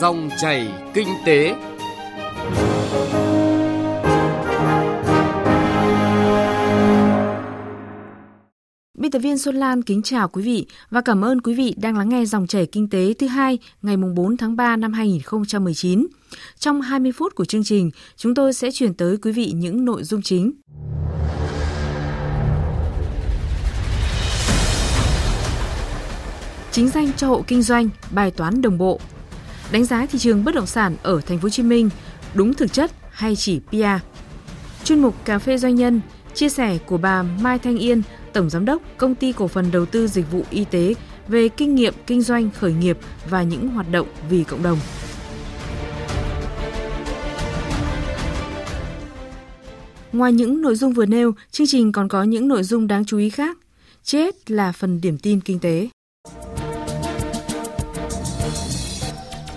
Dòng chảy kinh tế. Biên tập viên Xuân Lan kính chào quý vị và cảm ơn quý vị đang lắng nghe Dòng chảy kinh tế thứ hai ngày 4 tháng 3 năm 2019. Trong 20 phút của chương trình, chúng tôi sẽ chuyển tới quý vị những nội dung chính. Chính danh cho hộ kinh doanh, bài toán đồng bộ. Đánh giá thị trường bất động sản ở Thành phố Hồ Chí Minh đúng thực chất hay chỉ PR. Chuyên mục Cà phê Doanh nhân, chia sẻ của bà Mai Thanh Yên, Tổng Giám đốc Công ty Cổ phần Đầu tư Dịch vụ Y tế về kinh nghiệm kinh doanh khởi nghiệp và những hoạt động vì cộng đồng. Ngoài những nội dung vừa nêu, chương trình còn có những nội dung đáng chú ý khác. Chết là phần điểm tin kinh tế.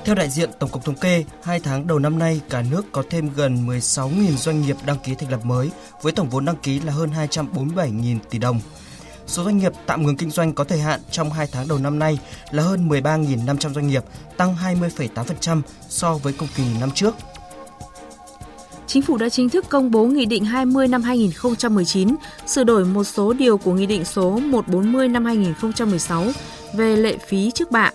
Theo đại diện Tổng cục Thống kê, 2 tháng đầu năm nay, cả nước có thêm gần 16.000 doanh nghiệp đăng ký thành lập mới, với tổng vốn đăng ký là hơn 247.000 tỷ đồng. Số doanh nghiệp tạm ngừng kinh doanh có thời hạn trong 2 tháng đầu năm nay là hơn 13.500 doanh nghiệp, tăng 20,8% so với cùng kỳ năm trước. Chính phủ đã chính thức công bố Nghị định 20 năm 2019, sửa đổi một số điều của Nghị định số 140 năm 2016 về lệ phí trước bạ.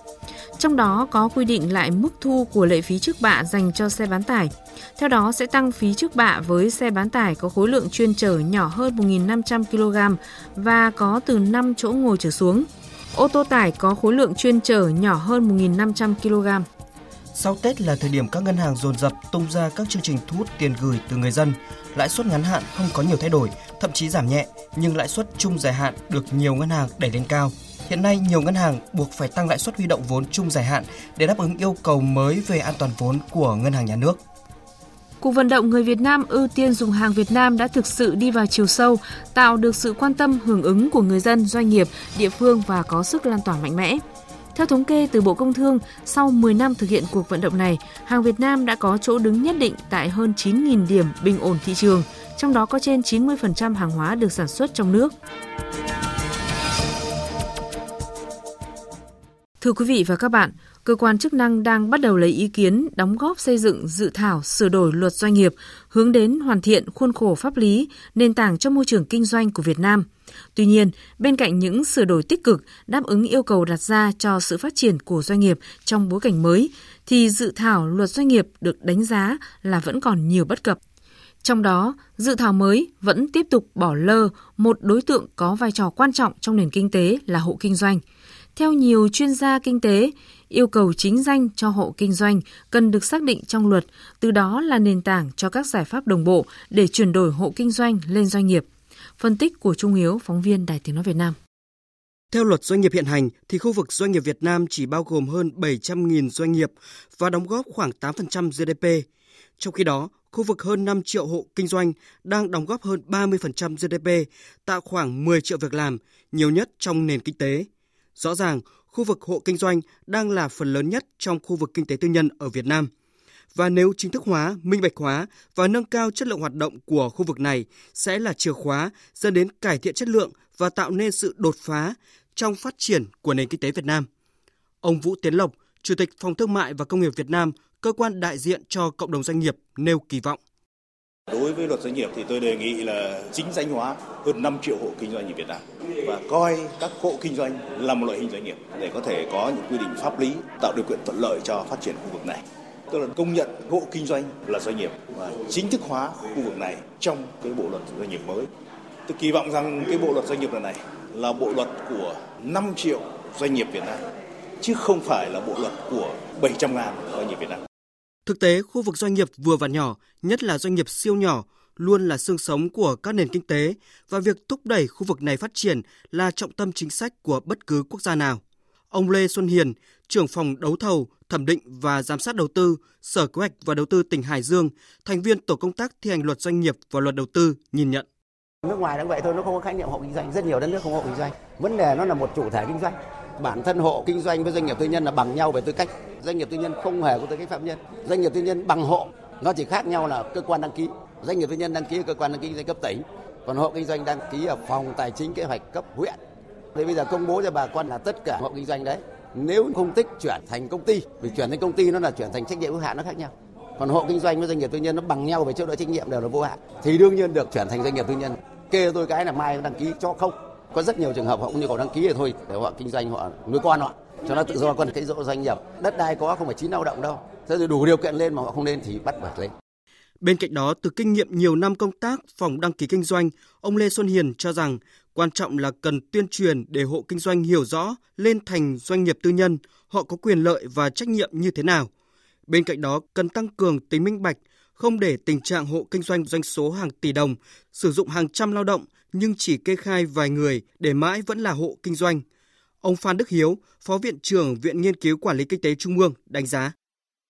Trong đó có quy định lại mức thu của lệ phí trước bạ dành cho xe bán tải. Theo đó sẽ tăng phí trước bạ với xe bán tải có khối lượng chuyên chở nhỏ hơn 1.500 kg và có từ 5 chỗ ngồi trở xuống. Ô tô tải có khối lượng chuyên chở nhỏ hơn 1.500 kg. Sau Tết là thời điểm các ngân hàng dồn dập tung ra các chương trình thu hút tiền gửi từ người dân. Lãi suất ngắn hạn không có nhiều thay đổi, thậm chí giảm nhẹ, nhưng lãi suất trung dài hạn được nhiều ngân hàng đẩy lên cao. Hiện nay, nhiều ngân hàng buộc phải tăng lãi suất huy động vốn trung dài hạn để đáp ứng yêu cầu mới về an toàn vốn của ngân hàng nhà nước. Cuộc vận động người Việt Nam ưu tiên dùng hàng Việt Nam đã thực sự đi vào chiều sâu, tạo được sự quan tâm hưởng ứng của người dân, doanh nghiệp, địa phương và có sức lan tỏa mạnh mẽ. Theo thống kê từ Bộ Công Thương, sau 10 năm thực hiện cuộc vận động này, hàng Việt Nam đã có chỗ đứng nhất định tại hơn 9.000 điểm bình ổn thị trường, trong đó có trên 90% hàng hóa được sản xuất trong nước. Thưa quý vị và các bạn, cơ quan chức năng đang bắt đầu lấy ý kiến đóng góp xây dựng dự thảo sửa đổi luật doanh nghiệp, hướng đến hoàn thiện khuôn khổ pháp lý, nền tảng cho môi trường kinh doanh của Việt Nam. Tuy nhiên, bên cạnh những sửa đổi tích cực đáp ứng yêu cầu đặt ra cho sự phát triển của doanh nghiệp trong bối cảnh mới, thì dự thảo luật doanh nghiệp được đánh giá là vẫn còn nhiều bất cập. Trong đó, dự thảo mới vẫn tiếp tục bỏ lơ một đối tượng có vai trò quan trọng trong nền kinh tế là hộ kinh doanh. Theo nhiều chuyên gia kinh tế, yêu cầu chính danh cho hộ kinh doanh cần được xác định trong luật, từ đó là nền tảng cho các giải pháp đồng bộ để chuyển đổi hộ kinh doanh lên doanh nghiệp. Phân tích của Trung Hiếu, phóng viên Đài Tiếng nói Việt Nam. Theo luật doanh nghiệp hiện hành thì khu vực doanh nghiệp Việt Nam chỉ bao gồm hơn 700.000 doanh nghiệp và đóng góp khoảng 8% GDP. Trong khi đó, khu vực hơn 5 triệu hộ kinh doanh đang đóng góp hơn 30% GDP, tạo khoảng 10 triệu việc làm, nhiều nhất trong nền kinh tế. Rõ ràng, khu vực hộ kinh doanh đang là phần lớn nhất trong khu vực kinh tế tư nhân ở Việt Nam. Và nếu chính thức hóa, minh bạch hóa và nâng cao chất lượng hoạt động của khu vực này sẽ là chìa khóa dẫn đến cải thiện chất lượng và tạo nên sự đột phá trong phát triển của nền kinh tế Việt Nam. Ông Vũ Tiến Lộc, Chủ tịch Phòng Thương mại và Công nghiệp Việt Nam, cơ quan đại diện cho cộng đồng doanh nghiệp nêu kỳ vọng. Đối với luật doanh nghiệp thì tôi đề nghị là chính danh hóa hơn 5 triệu hộ kinh doanh ở Việt Nam và coi các hộ kinh doanh là một loại hình doanh nghiệp để có thể có những quy định pháp lý tạo điều kiện thuận lợi cho phát triển khu vực này. Tức là công nhận hộ kinh doanh là doanh nghiệp và chính thức hóa khu vực này trong cái bộ luật doanh nghiệp mới. Tôi kỳ vọng rằng cái bộ luật doanh nghiệp lần này là bộ luật của 5 triệu doanh nghiệp Việt Nam chứ không phải là bộ luật của 700.000 doanh nghiệp Việt Nam. Thực tế, khu vực doanh nghiệp vừa và nhỏ, nhất là doanh nghiệp siêu nhỏ, luôn là xương sống của các nền kinh tế và việc thúc đẩy khu vực này phát triển là trọng tâm chính sách của bất cứ quốc gia nào. Ông Lê Xuân Hiền, trưởng phòng đấu thầu, thẩm định và giám sát đầu tư, Sở Kế hoạch và Đầu tư tỉnh Hải Dương, thành viên tổ công tác thi hành luật doanh nghiệp và luật đầu tư nhìn nhận. Nước ngoài cũng vậy thôi, nó không có khái niệm hộ kinh doanh, rất nhiều đất nước không có hộ kinh doanh. Vấn đề nó là một chủ thể kinh doanh. Bản thân hộ kinh doanh với doanh nghiệp tư nhân là bằng nhau về tư cách. Doanh nghiệp tư nhân không hề có tư cách pháp nhân. Doanh nghiệp tư nhân bằng hộ, nó chỉ khác nhau là cơ quan đăng ký. Doanh nghiệp tư nhân đăng ký ở cơ quan đăng ký cấp tỉnh, còn hộ kinh doanh đăng ký ở phòng tài chính kế hoạch cấp huyện. Thế bây giờ công bố cho bà con là tất cả hộ kinh doanh đấy Nếu không thích chuyển thành công ty, vì chuyển thành công ty nó là chuyển thành trách nhiệm hữu hạn, nó khác nhau. Còn hộ kinh doanh với doanh nghiệp tư nhân nó bằng nhau về chế độ trách nhiệm, đều là vô hạn. Thì đương nhiên được chuyển thành doanh nghiệp tư nhân. Kê tôi cái là mai đăng ký cho không. Có rất nhiều trường hợp họ cũng như họ đăng ký thì thôi, để họ kinh doanh, họ nuôi con họ, cho nó tự do. Còn cái dỗ doanh nghiệp đất đai có không phải 9 lao động đâu. Thế rồi đủ điều kiện lên mà họ không lên thì bắt buộc lên. Bên cạnh đó, từ kinh nghiệm nhiều năm công tác phòng đăng ký kinh doanh, ông Lê Xuân Hiền cho rằng quan trọng là cần tuyên truyền để hộ kinh doanh hiểu rõ lên thành doanh nghiệp tư nhân, họ có quyền lợi và trách nhiệm như thế nào. Bên cạnh đó, cần tăng cường tính minh bạch, không để tình trạng hộ kinh doanh doanh số hàng tỷ đồng, sử dụng hàng trăm lao động nhưng chỉ kê khai vài người để mãi vẫn là hộ kinh doanh. Ông Phan Đức Hiếu, Phó Viện trưởng Viện Nghiên cứu Quản lý Kinh tế Trung ương đánh giá.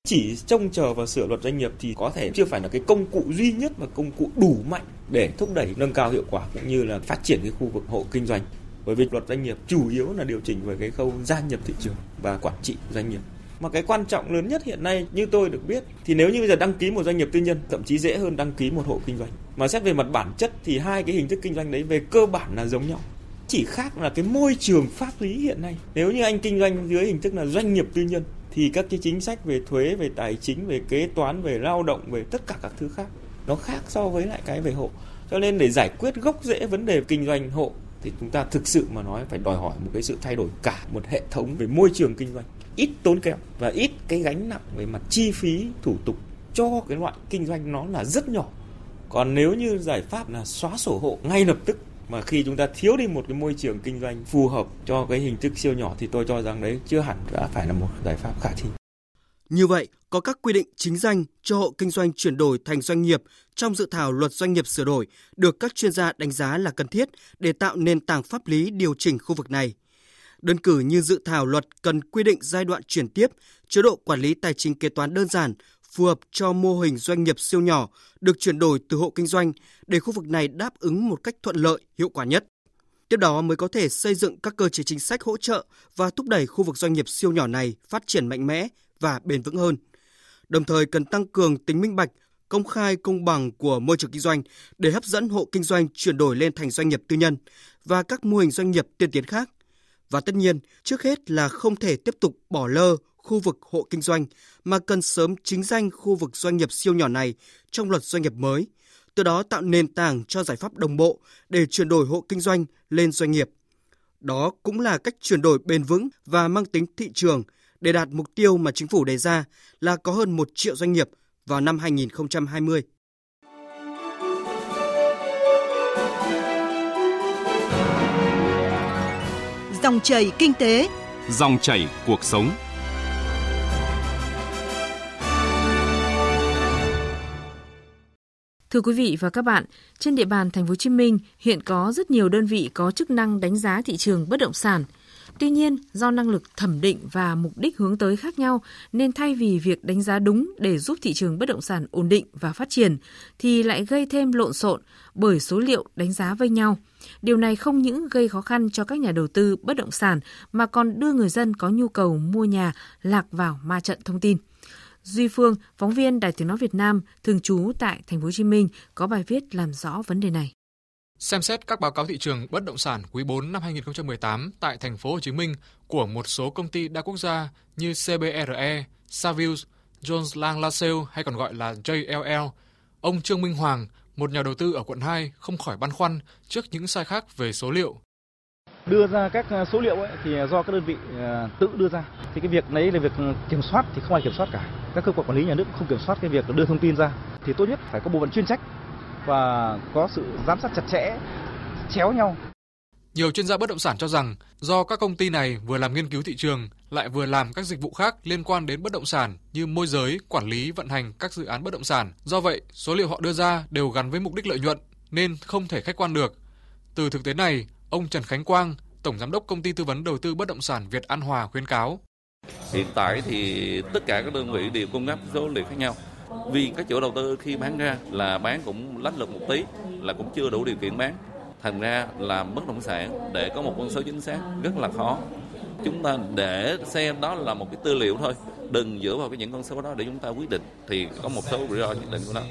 Chỉ trông chờ vào sửa luật doanh nghiệp thì có thể chưa phải là cái công cụ duy nhất và công cụ đủ mạnh để thúc đẩy nâng cao hiệu quả cũng như là phát triển cái khu vực hộ kinh doanh. Bởi vì luật doanh nghiệp chủ yếu là điều chỉnh về cái khâu gia nhập thị trường và quản trị doanh nghiệp. Mà cái quan trọng lớn nhất hiện nay như tôi được biết thì nếu như bây giờ đăng ký một doanh nghiệp tư nhân thậm chí dễ hơn đăng ký một hộ kinh doanh. Mà xét về mặt bản chất thì hai cái hình thức kinh doanh đấy về cơ bản là giống nhau. Chỉ khác là cái môi trường pháp lý hiện nay. Nếu như anh kinh doanh dưới hình thức là doanh nghiệp tư nhân thì các cái chính sách về thuế, về tài chính, về kế toán, về lao động, về tất cả các thứ khác nó khác so với lại cái về hộ. Cho nên để giải quyết gốc rễ vấn đề kinh doanh hộ thì chúng ta thực sự mà nói phải đòi hỏi một cái sự thay đổi cả một hệ thống về môi trường kinh doanh, ít tốn kém và ít cái gánh nặng về mặt chi phí thủ tục cho cái loại kinh doanh nó là rất nhỏ. Còn nếu như giải pháp là xóa sổ hộ ngay lập tức mà khi chúng ta thiếu đi một cái môi trường kinh doanh phù hợp cho cái hình thức siêu nhỏ thì tôi cho rằng đấy chưa hẳn đã phải là một giải pháp khả thi. Như vậy, có các quy định chính danh cho hộ kinh doanh chuyển đổi thành doanh nghiệp trong dự thảo luật doanh nghiệp sửa đổi được các chuyên gia đánh giá là cần thiết để tạo nền tảng pháp lý điều chỉnh khu vực này. Đơn cử như dự thảo luật cần quy định giai đoạn chuyển tiếp, chế độ quản lý tài chính kế toán đơn giản, phù hợp cho mô hình doanh nghiệp siêu nhỏ được chuyển đổi từ hộ kinh doanh để khu vực này đáp ứng một cách thuận lợi, hiệu quả nhất. Tiếp đó mới có thể xây dựng các cơ chế chính sách hỗ trợ và thúc đẩy khu vực doanh nghiệp siêu nhỏ này phát triển mạnh mẽ và bền vững hơn. Đồng thời cần tăng cường tính minh bạch, công khai công bằng của môi trường kinh doanh để hấp dẫn hộ kinh doanh chuyển đổi lên thành doanh nghiệp tư nhân và các mô hình doanh nghiệp tiên tiến khác. Và tất nhiên, trước hết là không thể tiếp tục bỏ lơ khu vực hộ kinh doanh mà cần sớm chính danh khu vực doanh nghiệp siêu nhỏ này trong luật doanh nghiệp mới, từ đó tạo nền tảng cho giải pháp đồng bộ để chuyển đổi hộ kinh doanh lên doanh nghiệp. Đó cũng là cách chuyển đổi bền vững và mang tính thị trường để đạt mục tiêu mà chính phủ đề ra là có hơn 1 triệu doanh nghiệp vào năm 2020. Dòng chảy kinh tế, dòng chảy cuộc sống. Thưa quý vị và các bạn, trên địa bàn Thành phố Hồ Chí Minh hiện có rất nhiều đơn vị có chức năng đánh giá thị trường bất động sản. Tuy nhiên, do năng lực thẩm định và mục đích hướng tới khác nhau nên thay vì việc đánh giá đúng để giúp thị trường bất động sản ổn định và phát triển thì lại gây thêm lộn xộn bởi số liệu đánh giá vây nhau. Điều này không những gây khó khăn cho các nhà đầu tư bất động sản mà còn đưa người dân có nhu cầu mua nhà lạc vào ma trận thông tin. Duy Phương, phóng viên Đài Tiếng nói Việt Nam thường trú tại Thành phố Hồ Chí Minh có bài viết làm rõ vấn đề này. Xem xét các báo cáo thị trường bất động sản quý 4 năm 2018 tại Thành phố Hồ Chí Minh của một số công ty đa quốc gia như CBRE, Savills, Jones Lang LaSalle hay còn gọi là JLL, ông Trương Minh Hoàng, một nhà đầu tư ở quận 2 không khỏi băn khoăn trước những sai khác về số liệu. Đưa ra các số liệu ấy thì do các đơn vị tự đưa ra. Thì cái việc đấy là việc kiểm soát thì không ai kiểm soát cả. Các cơ quan quản lý nhà nước không kiểm soát cái việc đưa thông tin ra. Thì tốt nhất phải có bộ phận chuyên trách và có sự giám sát chặt chẽ, chéo nhau. Nhiều chuyên gia bất động sản cho rằng do các công ty này vừa làm nghiên cứu thị trường lại vừa làm các dịch vụ khác liên quan đến bất động sản như môi giới, quản lý, vận hành các dự án bất động sản. Do vậy, số liệu họ đưa ra đều gắn với mục đích lợi nhuận nên không thể khách quan được. Từ thực tế này, ông Trần Khánh Quang, Tổng Giám đốc Công ty Tư vấn Đầu tư Bất động sản Việt An Hòa khuyến cáo. Hiện tại thì tất cả các đơn vị đều cung cấp số liệu khác nhau. Vì các chủ đầu tư khi bán ra là bán cũng lách luật một tí, là cũng chưa đủ điều kiện bán. Thành ra làm bất động sản để có một con số chính xác rất là khó. Chúng ta để xem đó là một cái tư liệu thôi. Đừng dựa vào những con số đó để chúng ta quyết định thì có một số rủi ro nhất định của nó.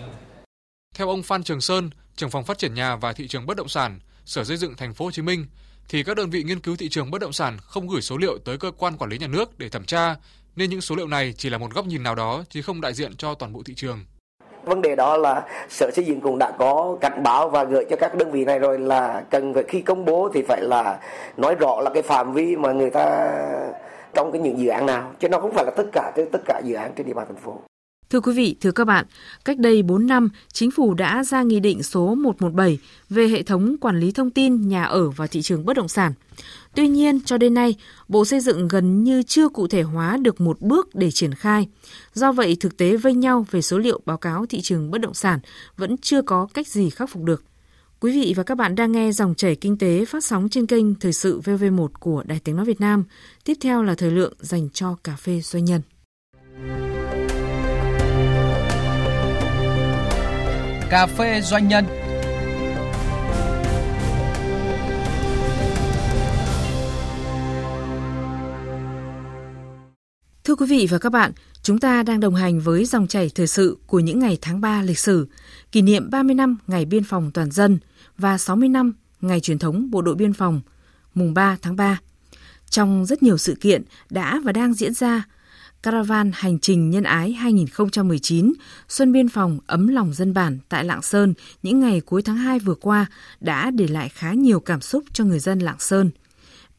Theo ông Phan Trường Sơn, Trưởng phòng Phát triển nhà và Thị trường Bất động sản, Sở Xây dựng Thành phố Hồ Chí Minh, thì các đơn vị nghiên cứu thị trường bất động sản không gửi số liệu tới cơ quan quản lý nhà nước để thẩm tra, nên những số liệu này chỉ là một góc nhìn nào đó chứ không đại diện cho toàn bộ thị trường. Vấn đề đó là Sở Xây dựng cũng đã có cảnh báo và gửi cho các đơn vị này rồi, là cần phải khi công bố thì phải là nói rõ là cái phạm vi mà người ta trong cái những dự án nào, chứ nó không phải là tất cả dự án trên địa bàn thành phố. Thưa quý vị, thưa các bạn, cách đây 4 năm, Chính phủ đã ra Nghị định số 117 về hệ thống quản lý thông tin nhà ở và thị trường bất động sản. Tuy nhiên, cho đến nay, Bộ Xây dựng gần như chưa cụ thể hóa được một bước để triển khai. Do vậy, thực tế vênh nhau về số liệu báo cáo thị trường bất động sản vẫn chưa có cách gì khắc phục được. Quý vị và các bạn đang nghe Dòng chảy kinh tế phát sóng trên kênh Thời sự VV1 của Đài Tiếng nói Việt Nam. Tiếp theo là thời lượng dành cho cà phê doanh nhân. Cà phê doanh nhân. Thưa quý vị và các bạn, chúng ta đang đồng hành với dòng chảy thời sự của những ngày tháng 3 lịch sử, kỷ niệm 30 năm Ngày Biên phòng Toàn dân và 60 năm Ngày Truyền thống Bộ đội Biên phòng, mùng 3 tháng 3. Trong rất nhiều sự kiện đã và đang diễn ra, Caravan Hành trình Nhân ái 2019, Xuân Biên phòng ấm lòng dân bản tại Lạng Sơn những ngày cuối tháng 2 vừa qua đã để lại khá nhiều cảm xúc cho người dân Lạng Sơn.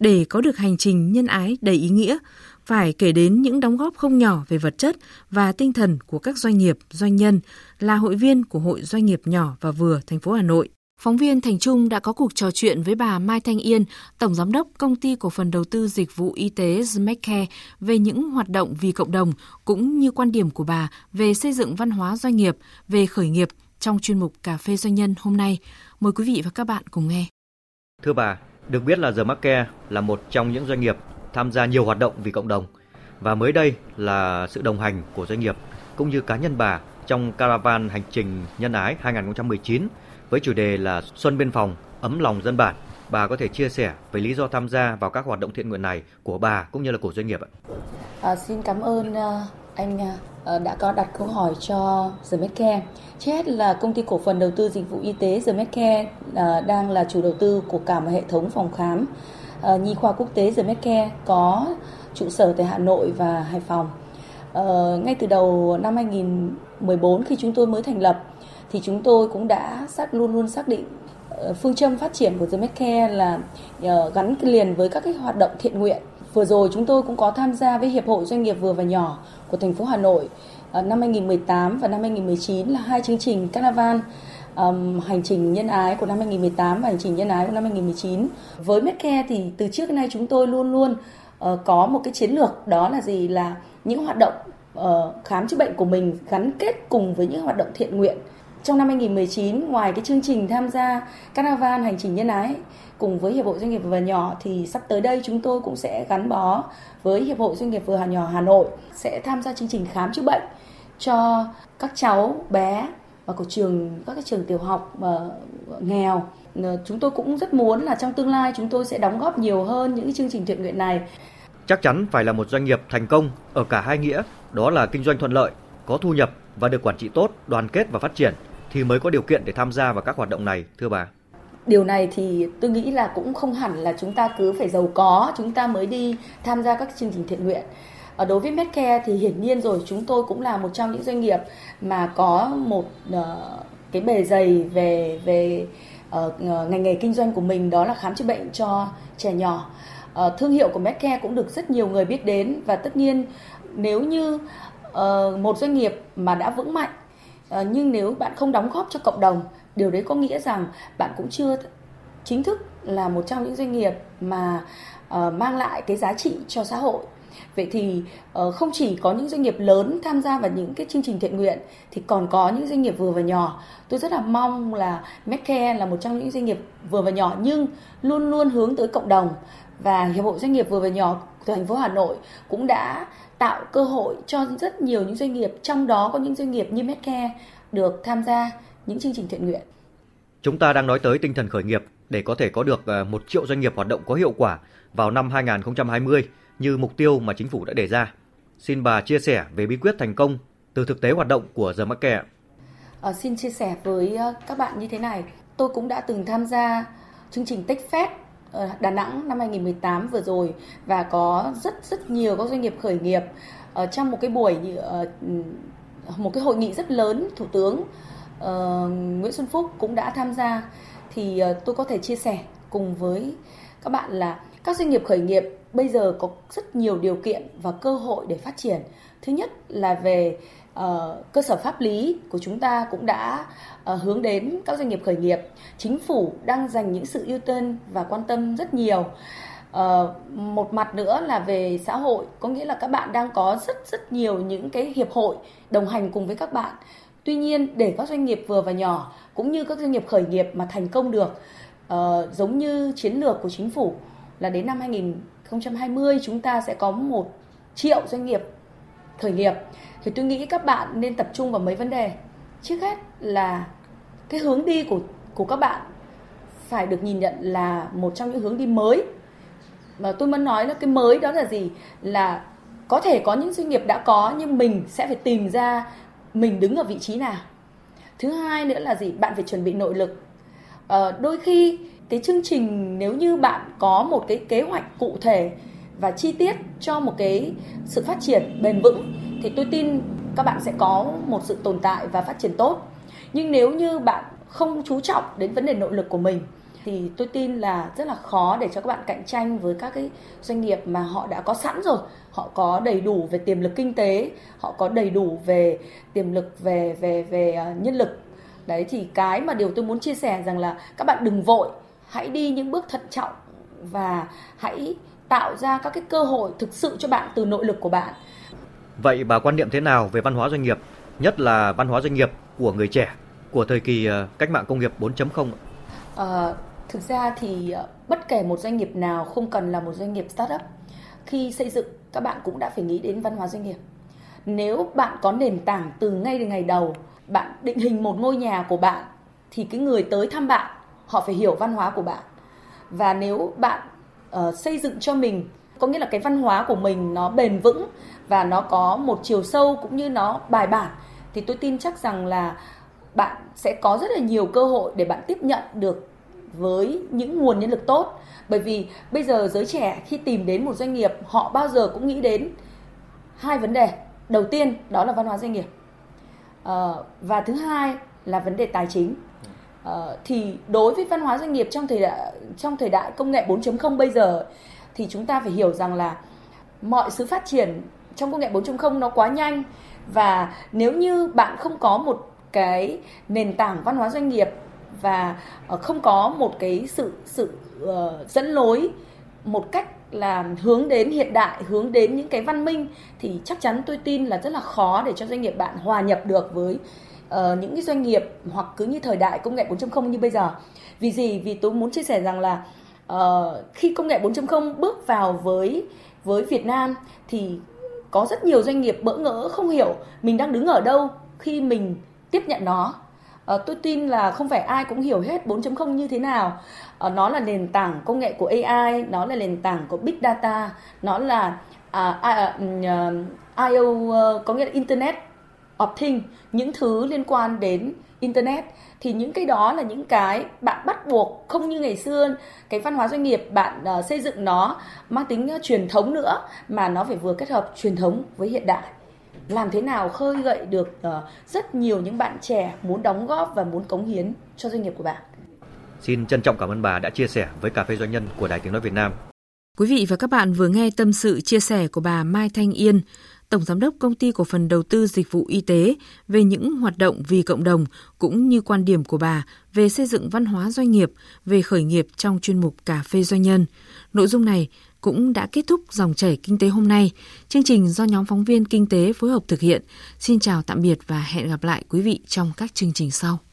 Để có được hành trình nhân ái đầy ý nghĩa, phải kể đến những đóng góp không nhỏ về vật chất và tinh thần của các doanh nghiệp, doanh nhân là hội viên của Hội Doanh nghiệp nhỏ và vừa thành phố Hà Nội. Phóng viên Thành Trung đã có cuộc trò chuyện với bà Mai Thanh Yên, Tổng Giám đốc Công ty Cổ phần Đầu tư Dịch vụ Y tế Zmakcare về những hoạt động vì cộng đồng cũng như quan điểm của bà về xây dựng văn hóa doanh nghiệp, về khởi nghiệp trong chuyên mục Cà phê Doanh nhân hôm nay. Mời quý vị và các bạn cùng nghe. Thưa bà, được biết là Zmakcare là một trong những doanh nghiệp tham gia nhiều hoạt động vì cộng đồng. Và mới đây là sự đồng hành của doanh nghiệp cũng như cá nhân bà trong Caravan Hành trình Nhân ái 2019 với chủ đề là Xuân Biên phòng ấm lòng dân bản. Bà có thể chia sẻ về lý do tham gia vào các hoạt động thiện nguyện này của bà cũng như là của doanh nghiệp ạ? Xin cảm ơn anh đã có đặt câu hỏi cho Zmakcare. Chết là Công ty Cổ phần Đầu tư Dịch vụ Y tế Zmakcare đang là chủ đầu tư của cả một hệ thống phòng khám nhi khoa quốc tế. Zmakcare có trụ sở tại Hà Nội và Hải Phòng. Ngay từ đầu năm 2014 khi chúng tôi mới thành lập thì chúng tôi cũng đã luôn xác định phương châm phát triển của Zmakcare là gắn liền với các cái hoạt động thiện nguyện. Vừa rồi chúng tôi cũng có tham gia với Hiệp hội Doanh nghiệp vừa và nhỏ của thành phố Hà Nội năm 2018 và năm 2019 là hai chương trình Caravan Hành trình Nhân ái của năm 2018 và Hành trình Nhân ái của năm 2019. Với Zmakcare thì từ trước đến nay chúng tôi luôn có một cái chiến lược, đó là gì, là những hoạt động khám chữa bệnh của mình gắn kết cùng với những hoạt động thiện nguyện. Trong năm 2019, ngoài cái chương trình tham gia Caravan Hành trình Nhân ái cùng với Hiệp hội Doanh nghiệp vừa và nhỏ thì sắp tới đây chúng tôi cũng sẽ gắn bó với Hiệp hội Doanh nghiệp vừa và nhỏ Hà Nội, sẽ tham gia chương trình khám chữa bệnh cho các cháu bé và các trường tiểu học nghèo. Chúng tôi cũng rất muốn là trong tương lai chúng tôi sẽ đóng góp nhiều hơn những chương trình thiện nguyện này. Chắc chắn phải là một doanh nghiệp thành công ở cả hai nghĩa, đó là kinh doanh thuận lợi, có thu nhập và được quản trị tốt, đoàn kết và phát triển thì mới có điều kiện để tham gia vào các hoạt động này, thưa bà. Điều này thì tôi nghĩ là cũng không hẳn là chúng ta cứ phải giàu có chúng ta mới đi tham gia các chương trình thiện nguyện. Ở đối với Medcare thì hiển nhiên rồi, chúng tôi cũng là một trong những doanh nghiệp mà có một cái bề dày về ngành nghề kinh doanh của mình, đó là khám chữa bệnh cho trẻ nhỏ. Thương hiệu của Medcare cũng được rất nhiều người biết đến và tất nhiên nếu như một doanh nghiệp mà đã vững mạnh nhưng nếu bạn không đóng góp cho cộng đồng, điều đấy có nghĩa rằng bạn cũng chưa chính thức là một trong những doanh nghiệp mà mang lại cái giá trị cho xã hội. Vậy thì không chỉ có những doanh nghiệp lớn tham gia vào những cái chương trình thiện nguyện thì còn có những doanh nghiệp vừa và nhỏ. Tôi rất là mong là Medcare là một trong những doanh nghiệp vừa và nhỏ nhưng luôn luôn hướng tới cộng đồng, và Hiệp hội Doanh nghiệp vừa và nhỏ của thành phố Hà Nội cũng đã tạo cơ hội cho rất nhiều những doanh nghiệp, trong đó có những doanh nghiệp như Medcare được tham gia những chương trình thiện nguyện. Chúng ta đang nói tới tinh thần khởi nghiệp để có thể có được 1 triệu doanh nghiệp hoạt động có hiệu quả vào năm 2020 như mục tiêu mà chính phủ đã đề ra. Xin bà chia sẻ về bí quyết thành công từ thực tế hoạt động của Zmakcare. Xin chia sẻ với các bạn như thế này. Tôi cũng đã từng tham gia chương trình Techfest Đà Nẵng năm 2018 vừa rồi, và có rất nhiều các doanh nghiệp khởi nghiệp trong một cái buổi, một cái hội nghị rất lớn. Thủ tướng Nguyễn Xuân Phúc cũng đã tham gia. Thì tôi có thể chia sẻ cùng với các bạn là các doanh nghiệp khởi nghiệp bây giờ có rất nhiều điều kiện và cơ hội để phát triển. Thứ nhất là về cơ sở pháp lý của chúng ta cũng đã hướng đến các doanh nghiệp khởi nghiệp. Chính phủ đang dành những sự ưu tiên và quan tâm rất nhiều. Một mặt nữa là về xã hội, có nghĩa là các bạn đang có rất nhiều những cái hiệp hội đồng hành cùng với các bạn. Tuy nhiên, để các doanh nghiệp vừa và nhỏ cũng như các doanh nghiệp khởi nghiệp mà thành công được, giống như chiến lược của chính phủ là đến năm 2020 chúng ta sẽ có 1 triệu doanh nghiệp khởi nghiệp, thì tôi nghĩ các bạn nên tập trung vào mấy vấn đề. Trước hết là cái hướng đi của các bạn phải được nhìn nhận là một trong những hướng đi mới. Mà tôi muốn nói là cái mới đó là gì? Là có thể có những doanh nghiệp đã có, nhưng mình sẽ phải tìm ra mình đứng ở vị trí nào. Thứ hai nữa là gì? Bạn phải chuẩn bị nội lực. Đôi khi cái chương trình, nếu như bạn có một cái kế hoạch cụ thể và chi tiết cho một cái sự phát triển bền vững, thì tôi tin các bạn sẽ có một sự tồn tại và phát triển tốt. Nhưng nếu như bạn không chú trọng đến vấn đề nội lực của mình, thì tôi tin là rất là khó để cho các bạn cạnh tranh với các cái doanh nghiệp mà họ đã có sẵn rồi. Họ có đầy đủ về tiềm lực kinh tế, họ có đầy đủ về tiềm lực về nhân lực. Đấy, thì cái mà điều tôi muốn chia sẻ rằng là các bạn đừng vội, hãy đi những bước thận trọng và hãy tạo ra các cái cơ hội thực sự cho bạn từ nội lực của bạn. Vậy bà quan niệm thế nào về văn hóa doanh nghiệp, nhất là văn hóa doanh nghiệp của người trẻ, của thời kỳ cách mạng công nghiệp 4.0 ạ? Thực ra thì bất kể một doanh nghiệp nào, không cần là một doanh nghiệp startup, khi xây dựng các bạn cũng đã phải nghĩ đến văn hóa doanh nghiệp. Nếu bạn có nền tảng từ ngay từ ngày đầu, bạn định hình một ngôi nhà của bạn, thì cái người tới thăm bạn họ phải hiểu văn hóa của bạn. Và nếu bạn xây dựng cho mình, có nghĩa là cái văn hóa của mình nó bền vững và nó có một chiều sâu cũng như nó bài bản, thì tôi tin chắc rằng là bạn sẽ có rất là nhiều cơ hội để bạn tiếp nhận được với những nguồn nhân lực tốt. Bởi vì bây giờ giới trẻ khi tìm đến một doanh nghiệp, họ bao giờ cũng nghĩ đến 2 vấn đề. Đầu tiên đó là văn hóa doanh nghiệp, và thứ hai là vấn đề tài chính. Thì đối với văn hóa doanh nghiệp trong thời đại công nghệ 4.0 bây giờ, thì chúng ta phải hiểu rằng là mọi sự phát triển trong công nghệ 4.0 nó quá nhanh, và nếu như bạn không có một cái nền tảng văn hóa doanh nghiệp và không có một cái sự dẫn lối một cách là hướng đến hiện đại, hướng đến những cái văn minh, thì chắc chắn tôi tin là rất là khó để cho doanh nghiệp bạn hòa nhập được với những cái doanh nghiệp hoặc cứ như thời đại công nghệ 4.0 như bây giờ. Vì gì? Vì tôi muốn chia sẻ rằng là khi công nghệ 4.0 bước vào với Việt Nam, thì có rất nhiều doanh nghiệp bỡ ngỡ, không hiểu mình đang đứng ở đâu khi mình tiếp nhận nó. Tôi tin là không phải ai cũng hiểu hết 4.0 như thế nào. Nó là nền tảng công nghệ của AI, nó là nền tảng của Big Data, nó là có nghĩa là Internet of Things, những thứ liên quan đến Internet. Thì những cái đó là những cái bạn bắt buộc, không như ngày xưa cái văn hóa doanh nghiệp bạn xây dựng nó mang tính truyền thống nữa, mà nó phải vừa kết hợp truyền thống với hiện đại. Làm thế nào khơi gợi được rất nhiều những bạn trẻ muốn đóng góp và muốn cống hiến cho doanh nghiệp của bạn. Xin trân trọng cảm ơn bà đã chia sẻ với Cà phê Doanh nhân của Đài Tiếng Nói Việt Nam. Quý vị và các bạn vừa nghe tâm sự chia sẻ của bà Mai Thanh Yên, Tổng Giám đốc Công ty Cổ phần Đầu tư Dịch vụ Y tế, về những hoạt động vì cộng đồng cũng như quan điểm của bà về xây dựng văn hóa doanh nghiệp, về khởi nghiệp trong chuyên mục Cà phê Doanh nhân. Nội dung này cũng đã kết thúc dòng chảy kinh tế hôm nay. Chương trình do nhóm phóng viên kinh tế phối hợp thực hiện. Xin chào tạm biệt và hẹn gặp lại quý vị trong các chương trình sau.